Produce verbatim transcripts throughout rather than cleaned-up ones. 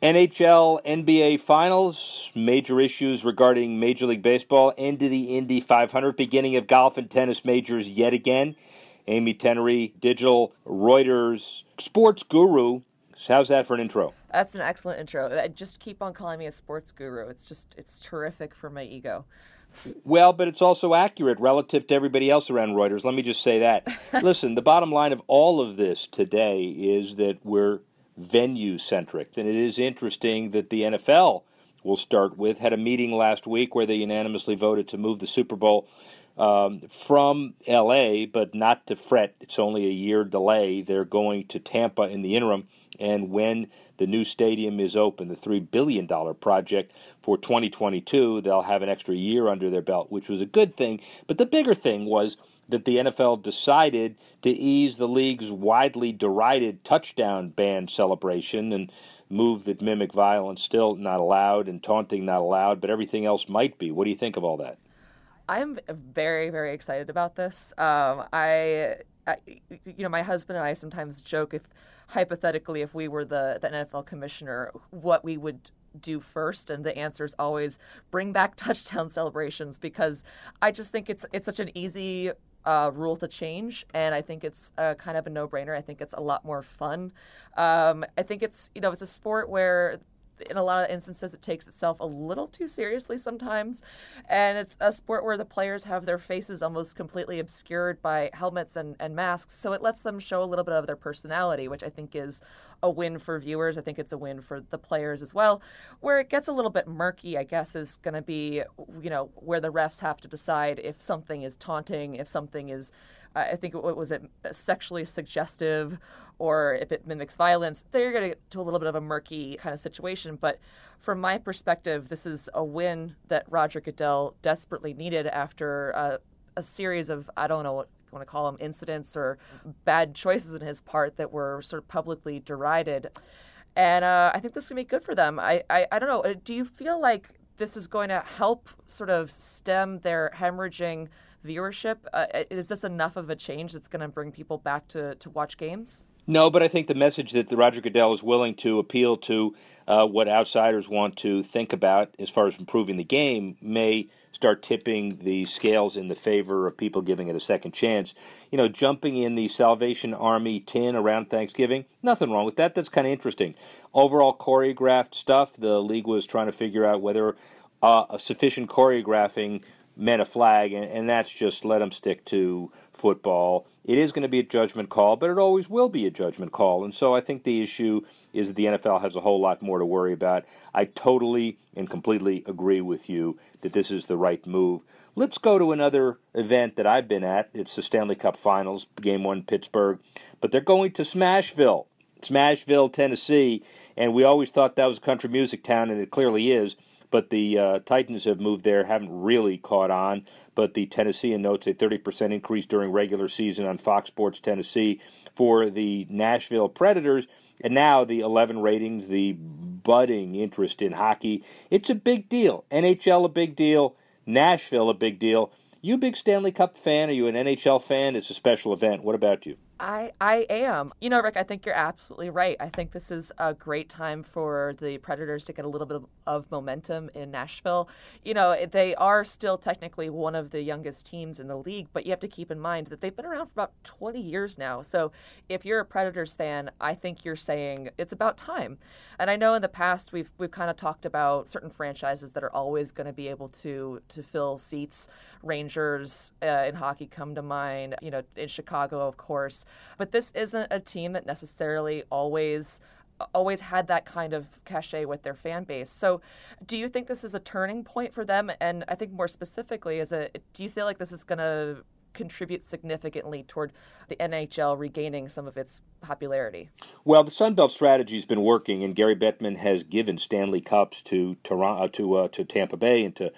N H L, N B A Finals, major issues regarding Major League Baseball, end of the Indy five hundred, beginning of golf and tennis majors yet again. Amy Teneri, digital Reuters sports guru. How's that for an intro? That's an excellent intro. Just keep on calling me a sports guru. It's just, it's terrific for my ego. Well, but it's also accurate relative to everybody else around Reuters. Let me just say that. Listen, the bottom line of all of this today is that we're venue-centric. And it is interesting that the N F L, we'll start with, had a meeting last week where they unanimously voted to move the Super Bowl um, from L A, but not to fret. It's only a year delay. They're going to Tampa in the interim. And when the new stadium is open, the three billion dollars project for twenty twenty-two, they'll have an extra year under their belt, which was a good thing. But the bigger thing was that the N F L decided to ease the league's widely derided touchdown ban celebration and move that mimic violence still not allowed and taunting not allowed, but everything else might be. What do you think of all that? I'm very, very excited about this. Um, I, I, you know, my husband and I sometimes joke if, hypothetically, if we were the, the N F L commissioner, what we would do first, and the answer is always bring back touchdown celebrations, because I just think it's it's such an easy uh, rule to change, and I think it's uh, kind of a no-brainer. I think it's a lot more fun. Um, I think it's you know it's a sport where, in a lot of instances, it takes itself a little too seriously sometimes. And it's a sport where the players have their faces almost completely obscured by helmets and, and masks. So it lets them show a little bit of their personality, which I think is a win for viewers. I think it's a win for the players as well. Where it gets a little bit murky, I guess, is going to be, you know, where the refs have to decide if something is taunting, if something is, uh, I think, what was it, sexually suggestive, or if it mimics violence. They're going to get to a little bit of a murky kind of situation. But from my perspective, this is a win that Roger Goodell desperately needed after uh, a series of, I don't know what you want to call them, incidents or bad choices on his part that were sort of publicly derided. And uh, I think this is going to be good for them. I, I, I don't know. Do you feel like this is going to help sort of stem their hemorrhaging viewership? Uh, is this enough of a change that's going to bring people back to, to watch games? No, but I think the message that Roger Goodell is willing to appeal to uh, what outsiders want to think about as far as improving the game may start tipping the scales in the favor of people giving it a second chance. You know, jumping in the Salvation Army tin around Thanksgiving, nothing wrong with that. That's kind of interesting. Overall choreographed stuff, the league was trying to figure out whether uh, a sufficient choreographing meant a flag, and, and that's just let them stick to football. It is going to be a judgment call, but it always will be a judgment call. And so I think the issue is that the N F L has a whole lot more to worry about. I totally and completely agree with you that this is the right move. Let's go to another event that I've been at. It's the Stanley Cup Finals, Game one, Pittsburgh. But they're going to Smashville, Smashville, Tennessee. And we always thought that was a country music town, and it clearly is. But the uh, Titans have moved there, haven't really caught on. But the Tennessean notes a thirty percent increase during regular season on Fox Sports Tennessee for the Nashville Predators. And now the eleven ratings, the budding interest in hockey. It's a big deal. N H L a big deal. Nashville a big deal. You a big Stanley Cup fan? Are you an N H L fan? It's a special event. What about you? I, I am. You know, Rick, I think you're absolutely right. I think this is a great time for the Predators to get a little bit of, of momentum in Nashville. You know, they are still technically one of the youngest teams in the league, but you have to keep in mind that they've been around for about twenty years now. So if you're a Predators fan, I think you're saying it's about time. And I know in the past we've we've kind of talked about certain franchises that are always going to be able to, to fill seats. Rangers uh, in hockey come to mind, you know, in Chicago, of course. But this isn't a team that necessarily always always had that kind of cachet with their fan base. So do you think this is a turning point for them? And I think more specifically, is it, do you feel like this is going to contribute significantly toward the N H L regaining some of its popularity? Well, the Sun Belt strategy has been working, and Gary Bettman has given Stanley Cups to Toronto, to uh, to Tampa Bay, and to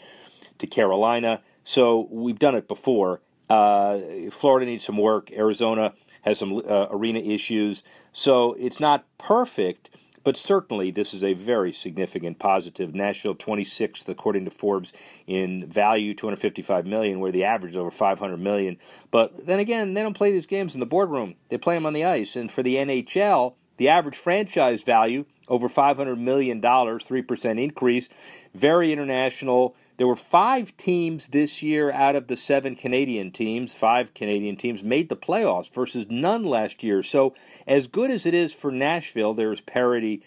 to Carolina. So we've done it before. Uh, Florida needs some work. Arizona has some uh, arena issues. So it's not perfect, but certainly this is a very significant positive. Nashville twenty-sixth, according to Forbes, in value, two hundred fifty-five million dollars, where the average is over five hundred million dollars. But then again, they don't play these games in the boardroom. They play them on the ice. And for the N H L, the average franchise value, over five hundred million dollars, three percent increase, very international. There were five teams this year out of the seven Canadian teams, five Canadian teams made the playoffs versus none last year. So as good as it is for Nashville, there's parity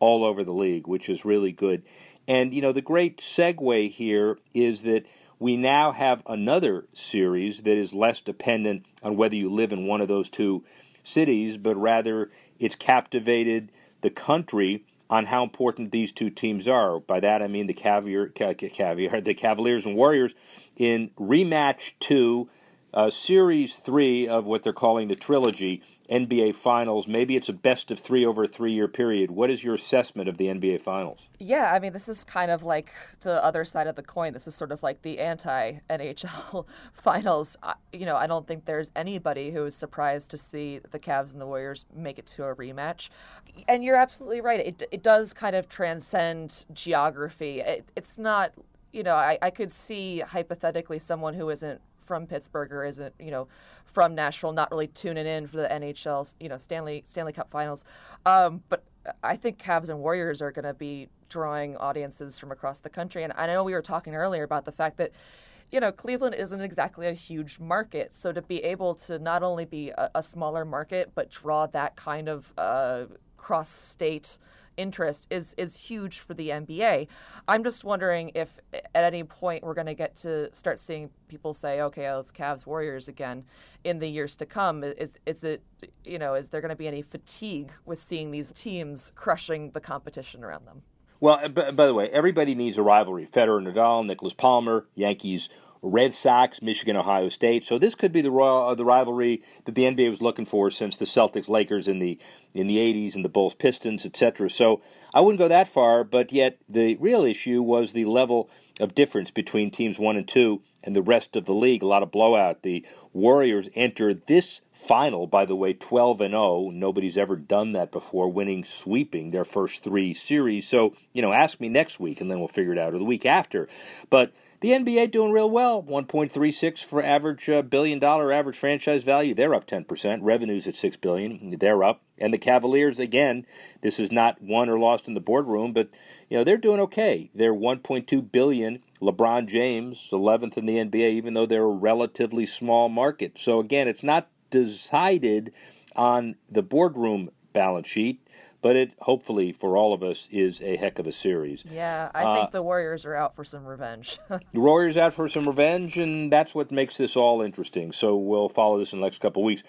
all over the league, which is really good. And, you know, the great segue here is that we now have another series that is less dependent on whether you live in one of those two cities, but rather it's captivated the country on how important these two teams are. By that I mean the Cavalier, Cavalier, the Cavaliers and Warriors in rematch two, uh, series three of what they're calling the trilogy, N B A Finals. Maybe it's a best of three over a three-year period. What is your assessment of the N B A Finals? Yeah, I mean, this is kind of like the other side of the coin. This is sort of like the anti-N H L Finals. You know, I don't think there's anybody who is surprised to see the Cavs and the Warriors make it to a rematch. And you're absolutely right. It it does kind of transcend geography. It, it's not, you know, I, I could see hypothetically someone who isn't from Pittsburgh or isn't, you know, from Nashville, not really tuning in for the N H L, you know, Stanley Stanley Cup Finals. Um, but I think Cavs and Warriors are going to be drawing audiences from across the country. And I know we were talking earlier about the fact that, you know, Cleveland isn't exactly a huge market. So to be able to not only be a, a smaller market, but draw that kind of uh, cross-state interest is is huge for the N B A. I'm just wondering if at any point we're going to get to start seeing people say, okay, oh, it's Cavs Warriors again in the years to come. Is is it, you know, is there going to be any fatigue with seeing these teams crushing the competition around them? Well, b- by the way, everybody needs a rivalry. Federer, Nadal, Nicholas Palmer, Yankees, Red Sox, Michigan, Ohio State. So this could be the royal, uh, the rivalry that the N B A was looking for since the Celtics, Lakers in the in the eighties and the Bulls, Pistons, et cetera. So I wouldn't go that far, but yet the real issue was the level of difference between teams one and two and the rest of the league. A lot of blowout. The Warriors entered this final, by the way, twelve and oh. Nobody's ever done that before, winning, sweeping their first three series. So, you know, ask me next week and then we'll figure it out, or the week after. But the N B A doing real well, one point three six for average uh, billion dollar average franchise value. They're up ten percent. Revenues at six billion dollars. They're up. And the Cavaliers, again, this is not won or lost in the boardroom, but you know they're doing okay. They're one point two billion dollars. LeBron James, eleventh in the N B A, even though they're a relatively small market. So again, it's not decided on the boardroom balance sheet, but it, hopefully, for all of us, is a heck of a series. Yeah, I think uh, the Warriors are out for some revenge. The Warriors out for some revenge, and that's what makes this all interesting. So we'll follow this in the next couple weeks.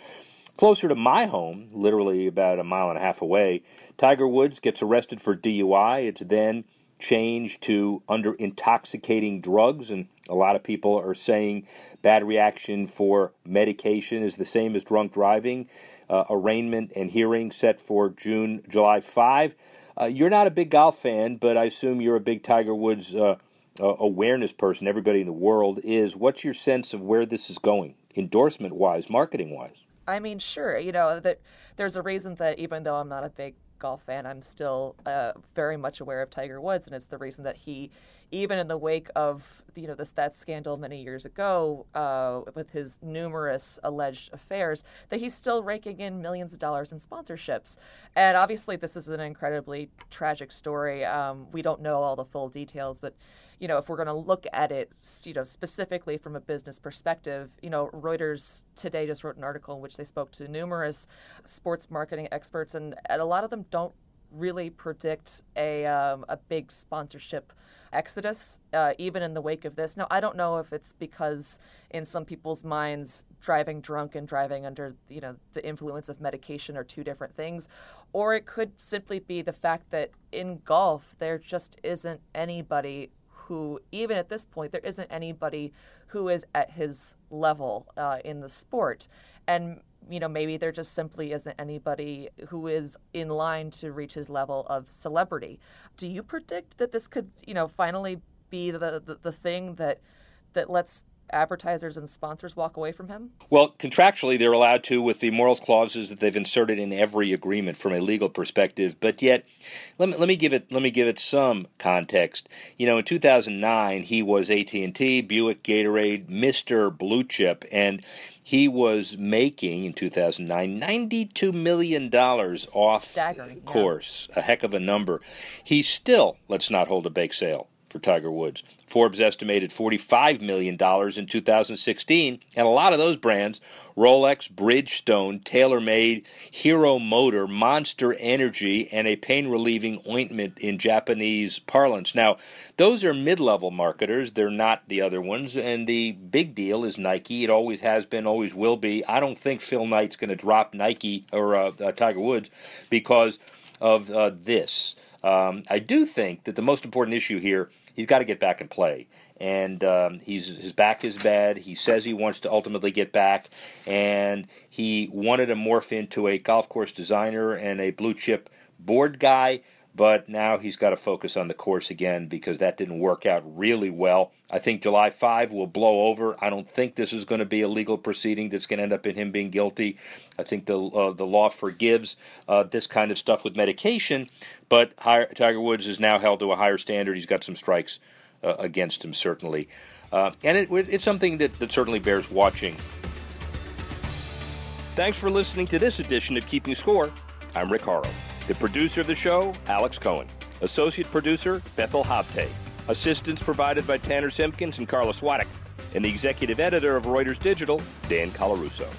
Closer to my home, literally about a mile and a half away, Tiger Woods gets arrested for D U I. It's then changed to under intoxicating drugs, and a lot of people are saying bad reaction for medication is the same as drunk driving. Uh, arraignment and hearing set for June, July fifth. Uh, you're not a big golf fan, but I assume you're a big Tiger Woods uh, uh, awareness person. Everybody in the world is. What's your sense of where this is going, endorsement-wise, marketing-wise? I mean, sure. You know, that there's a reason that even though I'm not a big golf fan, I'm still uh, very much aware of Tiger Woods, and it's the reason that he, even in the wake of you know this that scandal many years ago uh, with his numerous alleged affairs, that he's still raking in millions of dollars in sponsorships. And obviously, this is an incredibly tragic story. Um, we don't know all the full details, but you know if we're going to look at it, you know specifically from a business perspective, you know Reuters today just wrote an article in which they spoke to numerous sports marketing experts, and, and a lot of them don't really predict a um, a big sponsorship exodus, uh, even in the wake of this. Now, I don't know if it's because in some people's minds, driving drunk and driving under, you know, the influence of medication are two different things, or it could simply be the fact that in golf, there just isn't anybody who, even at this point, there isn't anybody who is at his level uh, in the sport. And, you know, maybe there just simply isn't anybody who is in line to reach his level of celebrity. Do you predict that this could, you know, finally be the, the, the thing that that lets advertisers and sponsors walk away from him? Well, contractually, they're allowed to with the morals clauses that they've inserted in every agreement from a legal perspective. But yet, let me, let me give it let me give it some context. You know, in two thousand nine, he was A T and T, Buick, Gatorade, Mister Blue Chip, and he was making, in two thousand nine, ninety-two million dollars off Staggering, course, yeah. A heck of a number. He still, let's not hold a bake sale for Tiger Woods. Forbes estimated forty-five million dollars in two thousand sixteen, and a lot of those brands, Rolex, Bridgestone, TaylorMade, Hero Motor, Monster Energy, and a pain-relieving ointment in Japanese parlance. Now, those are mid-level marketers. They're not the other ones, and the big deal is Nike. It always has been, always will be. I don't think Phil Knight's going to drop Nike or uh, uh, Tiger Woods because of uh, this. Um, I do think that the most important issue here, he's got to get back and play. And um, he's, his back is bad. He says he wants to ultimately get back. And he wanted to morph into a golf course designer and a blue chip board guy. But now he's got to focus on the course again because that didn't work out really well. I think July fifth will blow over. I don't think this is going to be a legal proceeding that's going to end up in him being guilty. I think the uh, the law forgives uh, this kind of stuff with medication, but higher, Tiger Woods is now held to a higher standard. He's got some strikes uh, against him, certainly. Uh, and it, it's something that, that certainly bears watching. Thanks for listening to this edition of Keeping Score. I'm Rick Horrow. The producer of the show, Alex Cohen. Associate producer, Bethel Hobte. Assistance provided by Tanner Simpkins and Carla Swadek. And the executive editor of Reuters Digital, Dan Colarusso.